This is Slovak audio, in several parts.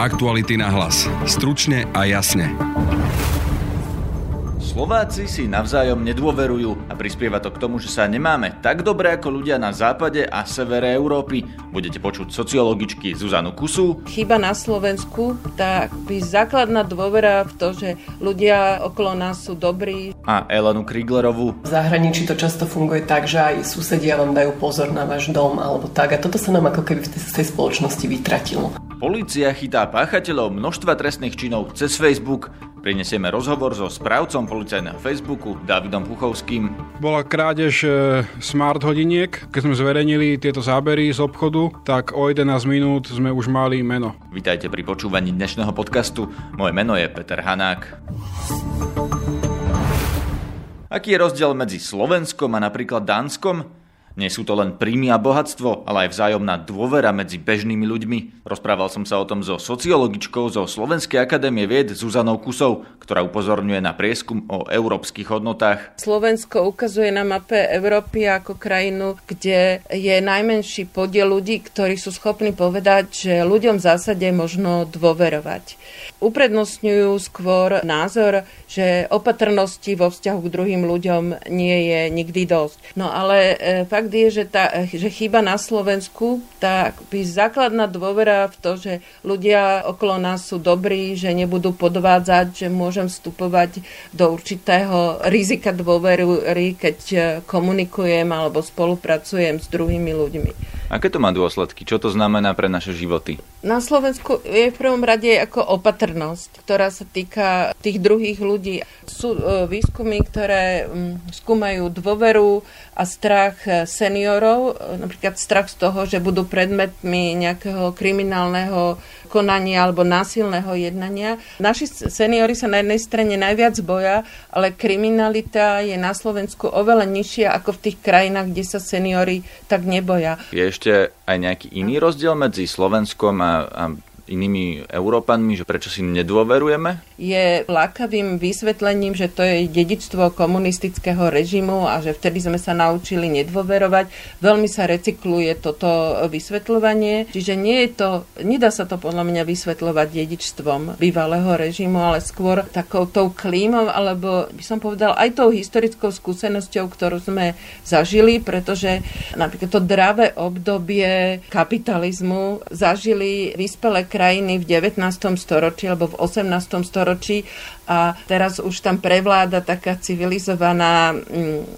Aktuality na hlas. Stručne a jasne. Slováci si navzájom nedôverujú a prispieva to k tomu, že sa nemáme tak dobre ako ľudia na západe a severe Európy. Budete počuť sociologičky Zuzanu Kusú. Chýba na Slovensku tá základná dôvera v to, že ľudia okolo nás sú dobrí. A Elenu Kriglerovú. V zahraničí to často funguje tak, že aj susedia vám dajú pozor na váš dom alebo tak. A toto sa nám ako keby v tej spoločnosti vytratilo. Polícia chytá páchateľov množstva trestných činov cez Facebook. Prinesieme rozhovor so správcom policajného Facebooku Dávidom Puchovským. Bola krádež smart hodiniek. Keď sme zverejnili tieto zábery z obchodu, tak o 11 minút sme už mali meno. Vitajte pri počúvaní dnešného podcastu. Moje meno je Peter Hanák. Aký je rozdiel medzi Slovenskom a napríklad Dánskom? Nie sú to len príjmy a bohatstvo, ale aj vzájomná dôvera medzi bežnými ľuďmi. Rozprával som sa o tom so sociologičkou zo Slovenskej akadémie vied Zuzanou Kusou, ktorá upozorňuje na prieskum o európskych hodnotách. Slovensko ukazuje na mape Európy ako krajinu, kde je najmenší podiel ľudí, ktorí sú schopní povedať, že ľuďom v zásade možno dôverovať. Uprednostňujú skôr názor, že opatrnosti vo vzťahu k druhým ľuďom nie je nikdy dosť. No ale fakt je, že chýba na Slovensku tá základná dôvera v to, že ľudia okolo nás sú dobrí, že nebudú podvádzať, že môžem vstupovať do určitého rizika dôvery, keď komunikujem alebo spolupracujem s druhými ľuďmi. Aké to má dôsledky? Čo to znamená pre naše životy? Na Slovensku je v prvom rade ako opatrnosť, ktorá sa týka tých druhých ľudí. Sú výskumy, ktoré skúmajú dôveru a strach seniorov, napríklad strach z toho, že budú predmetmi nejakého kriminálneho konania alebo násilného jednania. Naši seniori sa na jednej strane najviac boja, ale kriminalita je na Slovensku oveľa nižšia ako v tých krajinách, kde sa seniori tak neboja. Je ešte aj nejaký iný rozdiel medzi Slovenskom a inými Európanmi, že prečo si nedôverujeme? Je lákavým vysvetlením, že to je dedičstvo komunistického režimu a že vtedy sme sa naučili nedôverovať. Veľmi sa recykluje toto vysvetľovanie, čiže nedá sa to podľa mňa vysvetľovať dedičstvom bývalého režimu, ale skôr takoutou klímou, alebo by som povedal aj tou historickou skúsenosťou, ktorú sme zažili, pretože napríklad to dravé obdobie kapitalizmu zažili vyspelé krajiny v 19. storočí alebo v 18. storočí a teraz už tam prevláda taká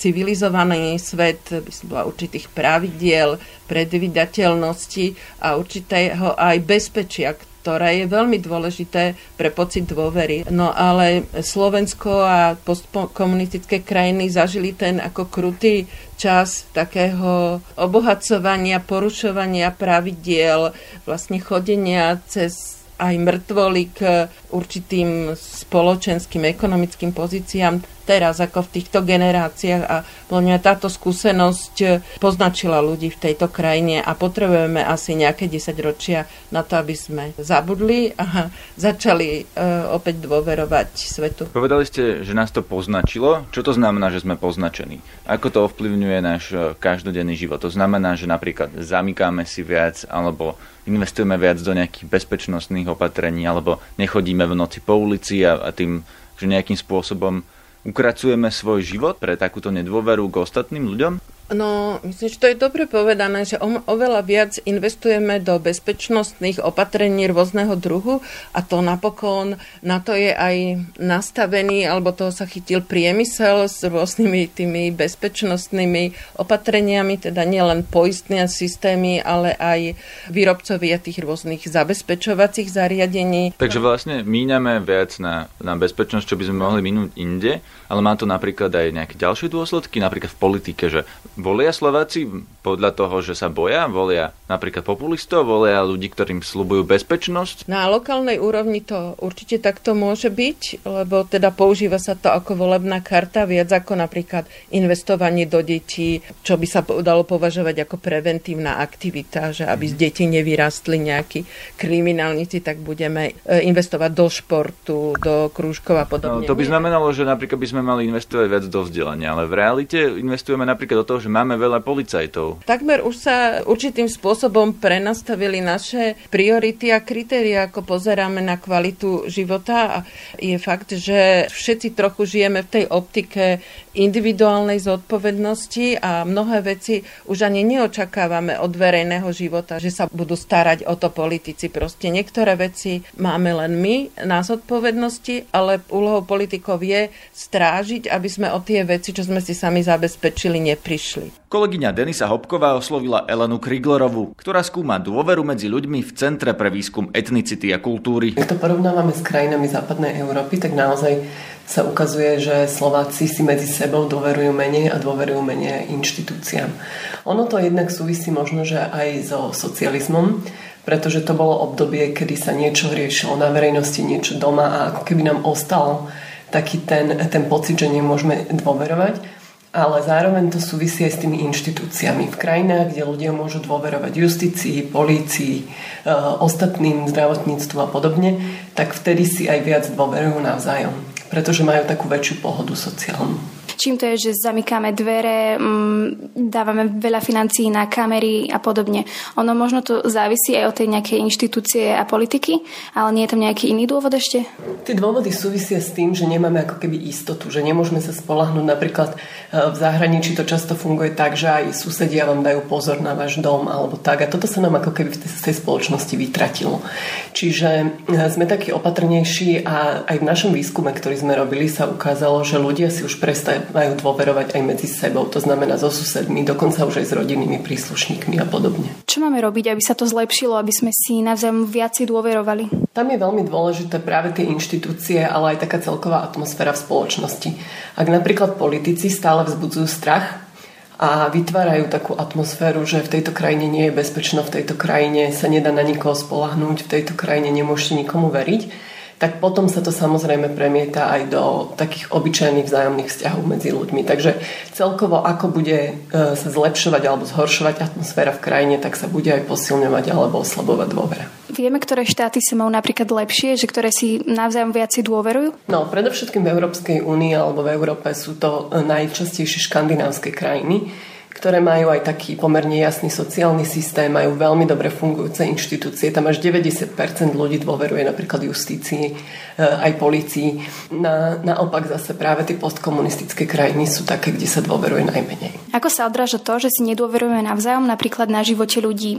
civilizovaný svet, by som bola určitých pravidiel, predvídateľnosti a určitého aj bezpečia, ktoré je veľmi dôležité pre pocit dôvery. No ale Slovensko a postkomunistické krajiny zažili ten ako krutý čas takého obohacovania, porušovania pravidiel, vlastne chodenia cez aj mŕtvoly k určitým spoločenským, ekonomickým pozíciám teraz ako v týchto generáciách a podľa mňa táto skúsenosť poznačila ľudí v tejto krajine a potrebujeme asi nejaké 10 ročia na to, aby sme zabudli a začali opäť dôverovať svetu. Povedali ste, že nás to poznačilo. Čo to znamená, že sme poznačení? Ako to ovplyvňuje náš každodenný život? To znamená, že napríklad zamykáme si viac alebo investujeme viac do nejakých bezpečnostných opatrení alebo nechodíme v noci po ulici a tým, že nejakým spôsobom ukracujeme svoj život pre takúto nedôveru k ostatným ľuďom? No, myslím, že to je dobre povedané, že oveľa viac investujeme do bezpečnostných opatrení rôzneho druhu a to napokon, na to je aj nastavený, alebo toho sa chytil priemysel s rôznymi tými bezpečnostnými opatreniami, teda nielen poistné systémy, ale aj výrobcovia tých rôznych zabezpečovacích zariadení. Takže vlastne míňame viac na bezpečnosť, čo by sme mohli minúť inde, ale má to napríklad aj nejaké ďalšie dôsledky, napríklad v politike, že volia Slováci podľa toho, že sa boja? Volia napríklad populistov? Volia ľudí, ktorým sľubujú bezpečnosť? Na lokálnej úrovni to určite takto môže byť, lebo teda používa sa to ako volebná karta, viac ako napríklad investovanie do detí, čo by sa dalo považovať ako preventívna aktivita, že aby z detí nevyrastli nejakí kriminálnici, tak budeme investovať do športu, do krúžkov a podobne. No, to by znamenalo, že napríklad by sme mali investovať viac do vzdelania, ale v realite investujeme napríklad do toho, že máme veľa policajtov. Takmer už sa určitým spôsobom prenastavili naše priority a kritéria, ako pozeráme na kvalitu života. A je fakt, že všetci trochu žijeme v tej optike individuálnej zodpovednosti a mnohé veci už ani neočakávame od verejného života, že sa budú starať o to politici. Proste niektoré veci máme len my na zodpovednosti, ale úlohou politikov je strážiť, aby sme o tie veci, čo sme si sami zabezpečili, neprišli. Kolegyňa Denisa Hopková oslovila Elenu Kriglerovú, ktorá skúma dôveru medzi ľuďmi v Centre pre výskum etnicity a kultúry. Keď to porovnávame s krajinami západnej Európy, tak naozaj sa ukazuje, že Slováci si medzi sebou dôverujú menej inštitúciám. Ono to jednak súvisí možno, že aj so socializmom, pretože to bolo obdobie, kedy sa niečo riešilo na verejnosti, niečo doma a ako keby nám ostal taký ten pocit, že nemôžeme dôverovať. Ale zároveň to súvisí aj s tými inštitúciami. V krajinách, kde ľudia môžu dôverovať justícii, polícii, ostatným zdravotníctvu a podobne, tak vtedy si aj viac dôverujú navzájom, pretože majú takú väčšiu pohodu sociálnu. Čím to je, že zamykáme dvere, dávame veľa financií na kamery a podobne. Ono možno to závisí aj od tej nejakej inštitúcie a politiky, ale nie je tam nejaký iný dôvod ešte? Tie dôvody súvisia s tým, že nemáme ako keby istotu, že nemôžeme sa spoľahnúť. Napríklad v zahraničí to často funguje tak, že aj susedia vám dajú pozor na váš dom alebo tak. A toto sa nám ako keby v tej spoločnosti vytratilo. Čiže sme takí opatrnejší a aj v našom výskume, ktorý sme robili, sa ukázalo, že ľudia si už majú dôverovať aj medzi sebou, to znamená so susedmi, dokonca už aj s rodinnými príslušníkmi a podobne. Čo máme robiť, aby sa to zlepšilo, aby sme si navzájom viacej dôverovali? Tam je veľmi dôležité práve tie inštitúcie, ale aj taká celková atmosféra v spoločnosti. Ak napríklad politici stále vzbudzujú strach a vytvárajú takú atmosféru, že v tejto krajine nie je bezpečno, v tejto krajine sa nedá na nikoho spoľahnúť, v tejto krajine nemôžete nikomu veriť, tak potom sa to samozrejme premieta aj do takých obyčajných vzájomných vzťahov medzi ľuďmi. Takže celkovo, ako bude sa zlepšovať alebo zhoršovať atmosféra v krajine, tak sa bude aj posilňovať alebo oslabovať dôvera. Vieme, ktoré štáty sa majú napríklad lepšie, že ktoré si navzájom viac dôverujú? No, predovšetkým v Európskej únii alebo v Európe sú to najčastejšie škandinávske krajiny, ktoré majú aj taký pomerne jasný sociálny systém, majú veľmi dobre fungujúce inštitúcie. Tam až 90% ľudí dôveruje napríklad justícii, aj polícii. Naopak zase práve tie postkomunistické krajiny sú také, kde sa dôveruje najmenej. Ako sa odráža to, že si nedôverujeme navzájom napríklad na živote ľudí?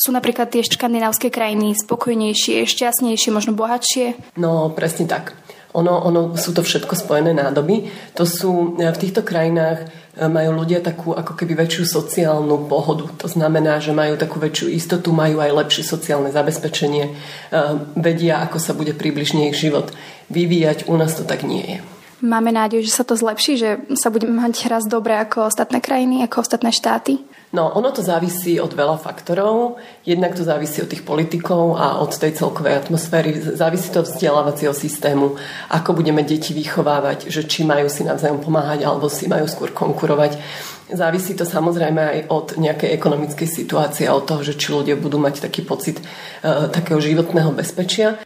Sú napríklad tie škandinávské krajiny spokojnejšie, šťastnejšie, možno bohatšie? No, presne tak. Ono sú to všetko spojené nádoby. To sú v týchto krajinách majú ľudia takú ako keby väčšiu sociálnu pohodu. To znamená, že majú takú väčšiu istotu, majú aj lepšie sociálne zabezpečenie, vedia, ako sa bude približne ich život vyvíjať. U nás to tak nie je. Máme nádej, že sa to zlepší, že sa budeme mať raz dobre ako ostatné krajiny, ako ostatné štáty? No, ono to závisí od veľa faktorov. Jednak to závisí od tých politikov a od tej celkovej atmosféry. Závisí to od vzdelávacieho systému, ako budeme deti vychovávať, že či majú si navzájom pomáhať alebo si majú skôr konkurovať. Závisí to samozrejme aj od nejakej ekonomickej situácie a od toho, že či ľudia budú mať taký pocit takého životného bezpečia.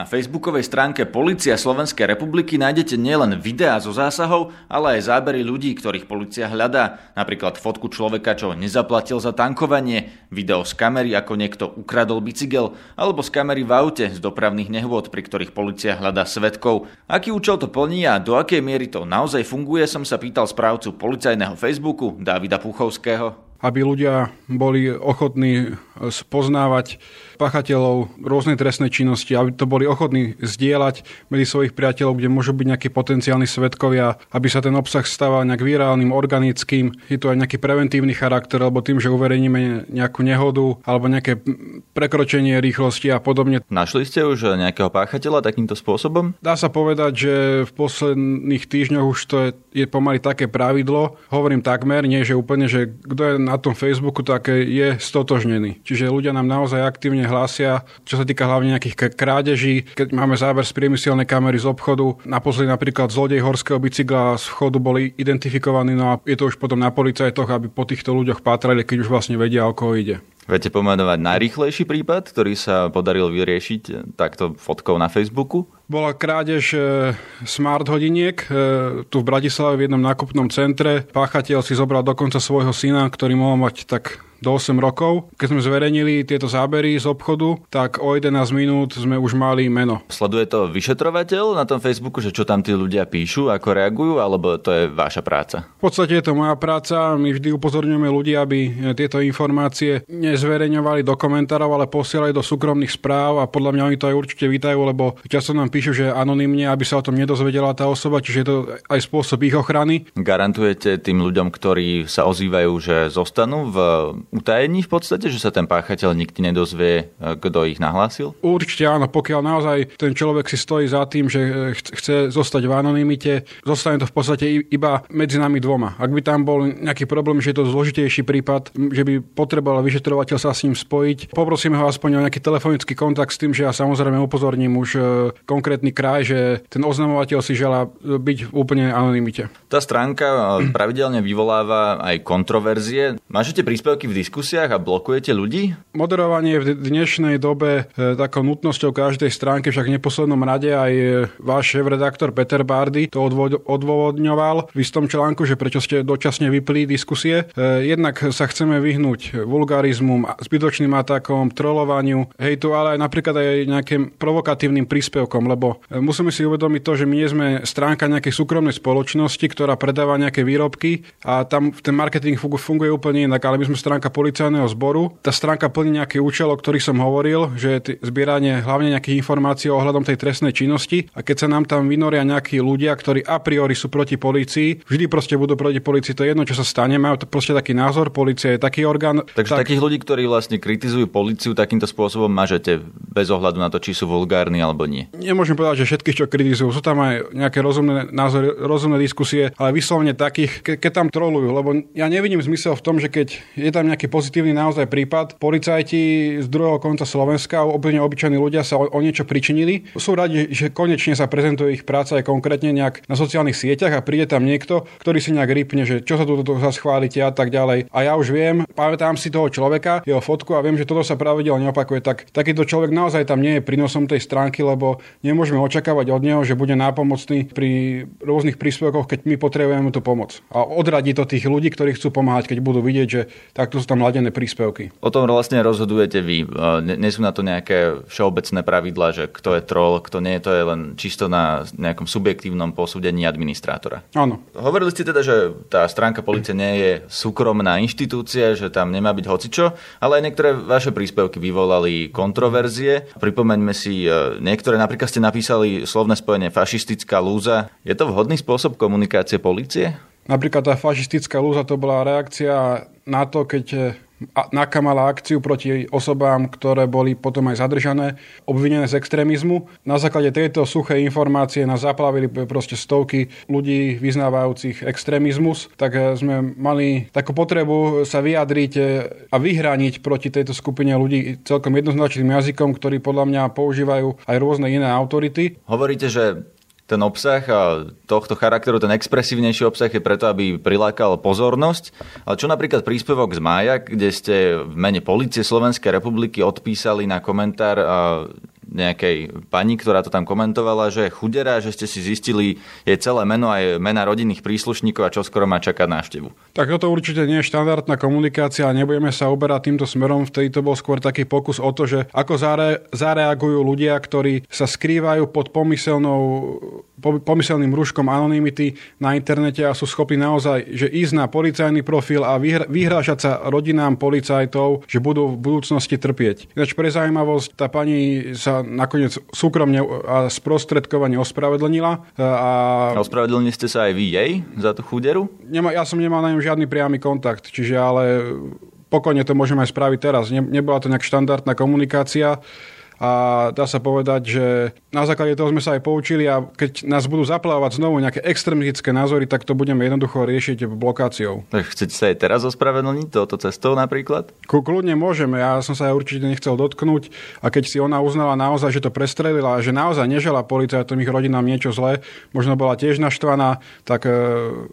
Na facebookovej stránke Polícia Slovenskej republiky nájdete nielen videá zo zásahov, ale aj zábery ľudí, ktorých polícia hľadá. Napríklad fotku človeka, čo nezaplatil za tankovanie, video z kamery, ako niekto ukradol bicykel, alebo z kamery v aute z dopravných nehôd, pri ktorých polícia hľadá svedkov. Aký účel to plní a do akej miery to naozaj funguje, som sa pýtal správcu policajného Facebooku Dávida Puchovského. Aby ľudia boli ochotní spoznávať páchateľov rôznej trestnej činnosti, aby to boli ochotní zdieľať medzi svojich priateľov, kde môžu byť nejakí potenciálni svedkovia, aby sa ten obsah stával nejak virálnym, organickým. Je to aj nejaký preventívny charakter, alebo tým, že uverejníme nejakú nehodu alebo nejaké prekročenie rýchlosti a podobne. Našli ste už nejakého páchateľa takýmto spôsobom? Dá sa povedať, že v posledných týždňoch už to je pomaly také pravidlo. Hovorím takmer, nie že úplne, že kto je na tom Facebooku, tak je stotožnený. Čiže ľudia nám naozaj aktívne hlásia, čo sa týka hlavne nejakých krádeží, keď máme záber z priemyselnej kamery z obchodu. Naposledy napríklad zlodej horského bicykla z vchodu boli identifikovaní, no a je to už potom na policajtoch, aby po týchto ľuďoch pátrali, keď už vlastne vedia, o koho ide. Viete pomenovať najrýchlejší prípad, ktorý sa podaril vyriešiť takto fotkou na Facebooku? bola krádež smart hodiniek tu v Bratislave v jednom nákupnom centre. Páchateľ si zobral dokonca svojho syna, ktorý mohol mať tak do 8 rokov. Keď sme zverejnili tieto zábery z obchodu, tak o 11 minút sme už mali meno. Sleduje to vyšetrovateľ na tom Facebooku, že čo tam tí ľudia píšu, ako reagujú, alebo to je vaša práca? V podstate je to moja práca. My vždy upozorňujeme ľudí, aby tieto informácie nezverejňovali do komentárov, ale posielali do súkromných správ a podľa mňa oni to aj určite vítajú, lebo často nám píšu, že anonymne, aby sa o tom nedozvedela tá osoba, čiže je to aj spôsob ich ochrany. Garantujete tým ľuďom, ktorí sa ozývajú, že zostanú v utajení v podstate, že sa ten páchateľ nikdy nedozvie, kto ich nahlásil? Určite áno, pokiaľ naozaj ten človek si stojí za tým, že chce zostať v anonymite, zostane to v podstate iba medzi nami dvoma. Ak by tam bol nejaký problém, že je to zložitejší prípad, že by potreboval vyšetrovateľ sa s ním spojiť, poprosíme ho aspoň o nejaký telefonický kontakt s tým, že ja samozrejme upozorním už konkrétny kraj, že ten oznamovateľ si želá byť úplne anonymite. Tá stránka pravidelne vyvoláva aj kontroverzie. Máte príspevky v diskusiách a blokujete ľudí? Moderovanie v dnešnej dobe takou nutnosťou každej stránky, však v neposlednom rade aj váš šéfredaktor Peter Bardy to odôvodňoval v istom článku, že prečo ste dočasne vypli diskusie. Jednak sa chceme vyhnúť vulgarizmom, zbytočným atakom, trolovaniu, hejtu, ale aj napríklad aj nejakým provokatívnym príspevkom, lebo musíme si uvedomiť to, že my nie sme stránka nejakej súkromnej spoločnosti, ktorá predáva nejaké výrobky a tam ten marketing funguje úplne inak, ale my sme stránka policajného zboru. Tá stránka plní nejaký účel, o ktorých som hovoril, že je zbieranie hlavne nejakých informácií ohľadom tej trestnej činnosti a keď sa nám tam vynoria nejakí ľudia, ktorí a priori sú proti polícii, vždy proste budú proti polícii, to je jedno, čo sa stane, majú to proste taký názor, polícia je taký orgán. Takže takých ľudí, ktorí vlastne kritizujú políciu, takýmto spôsobom mažete bez ohľadu na to, či sú vulgárni alebo nie. Nemôžem povedať, že všetkých, čo kritizujú, sú tam aj nejaké rozumné názory, rozumné diskusie, ale vyslovene takých, keď tam trolujú, lebo ja nevidím zmysel v tom, že keď je tam nejaký pozitívny naozaj prípad. Policajti z druhého konca Slovenska, úplne obyčajní ľudia sa o niečo pričinili. Sú radi, že konečne sa prezentuje ich práca aj konkrétne nejak na sociálnych sieťach a príde tam niekto, ktorý si nejak rýpne, že čo sa tu schválite a tak ďalej. A ja už viem, pamätám si toho človeka, jeho fotku a viem, že toto sa pravidelne opakuje. Tak takýto človek naozaj tam nie je prínosom tej stránky, lebo nemôžeme očakávať od neho, že bude nápomocný pri rôznych príspevkoch, keď my potrebujeme tú pomoc. A odradí to tých ľudí, ktorí chcú pomáhať, keď budú vidieť, že takto sú tam ladené príspevky. O tom vlastne rozhodujete vy. Nie sú na to nejaké všeobecné pravidlá, že kto je troll, kto nie, to je len čisto na nejakom subjektívnom posúdení administrátora. Áno. Hovorili ste teda, že tá stránka polície nie je súkromná inštitúcia, že tam nemá byť hocičo, ale aj niektoré vaše príspevky vyvolali kontroverzie. Pripomeňme si niektoré, napríklad ste napísali slovné spojenie fašistická lúza. Je to vhodný spôsob komunikácie polície? Napríklad tá fašistická lúza to bola reakcia na to, keď NAKA mala akciu proti osobám, ktoré boli potom aj zadržané, obvinené z extrémizmu. Na základe tejto suchej informácie nás zaplavili proste stovky ľudí vyznávajúcich extrémizmus, tak sme mali takú potrebu sa vyjadriť a vyhraniť proti tejto skupine ľudí celkom jednoznačným jazykom, ktorý podľa mňa používajú aj rôzne iné autority. Hovoríte, že ten obsah tohto charakteru, ten expresívnejší obsah je preto, aby prilákal pozornosť. Ale čo napríklad príspevok z mája, kde ste v mene Polície Slovenskej republiky odpísali na komentár nejakej pani, ktorá to tam komentovala, že je chudera, že ste si zistili jej celé meno aj mena rodinných príslušníkov a čo skoro má čakať návštevu. Tak toto určite nie je štandardná komunikácia a nebudeme sa uberať týmto smerom. Vtedy to bol skôr taký pokus o to, že ako zareagujú ľudia, ktorí sa skrývajú pod pomyselným rúškom anonymity na internete a sú schopní naozaj, že ísť na policajný profil a vyhrážať sa rodinám policajtov, že budú v budúcnosti trpieť. Ináč pre zaujímavosť, tá pani sa nakoniec súkromne a sprostredkovane ospravedlnila. A ospravedlnili ste sa aj vy jej za tú chuderu? Ja som nemal na ňom žiadny priamy kontakt, čiže ale pokojne to môžeme aj spraviť teraz. Nebola to nejak štandardná komunikácia. A dá sa povedať, že na základe toho sme sa aj poučili a keď nás budú zaplávať znovu nejaké extrémistické názory, tak to budeme jednoducho riešiť blokáciou. Tak chcete sa aj teraz ospravedlniť touto cestou napríklad? Kľudne môžeme, ja som sa aj určite nechcel dotknúť a keď si ona uznala naozaj, že to prestrelila a že naozaj nežela policajtom ich rodinám niečo zlé, možno bola tiež naštvaná, tak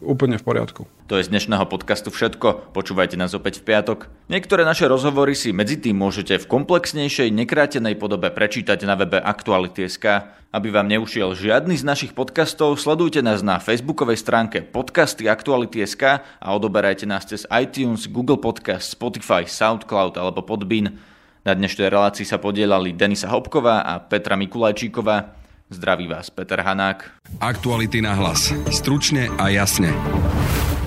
úplne v poriadku. To je z dnešného podcastu všetko. Počúvajte nás opäť v piatok. Niektoré naše rozhovory si medzi tým môžete v komplexnejšej, nekrátenej podobe prečítať na webe Aktuality.sk. Aby vám neušiel žiadny z našich podcastov, sledujte nás na facebookovej stránke podcasty Aktuality.sk a odoberajte nás cez iTunes, Google Podcast, Spotify, SoundCloud alebo Podbean. Na dnešnej relácii sa podielali Denisa Hopková a Petra Mikulajčíková. Zdraví vás Peter Hanák. Aktuality na hlas. Stručne a jasne.